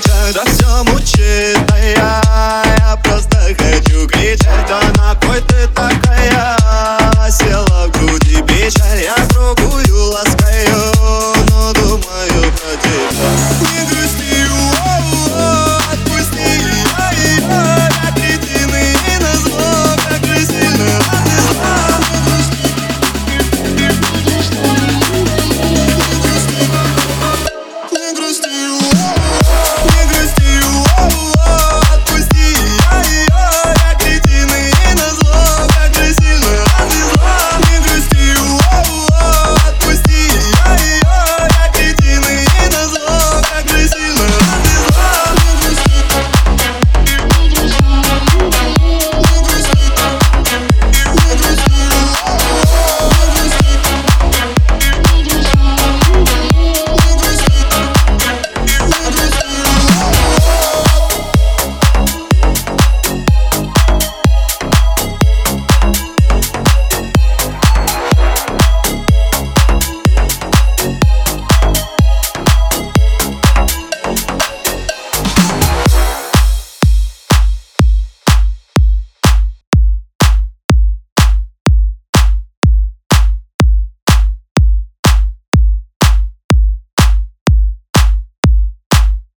кричать, да все мучит, а я просто хочу кричать, а на кой ты такая? Села в груди печаль, я другую ласкаю, но думаю про тебя.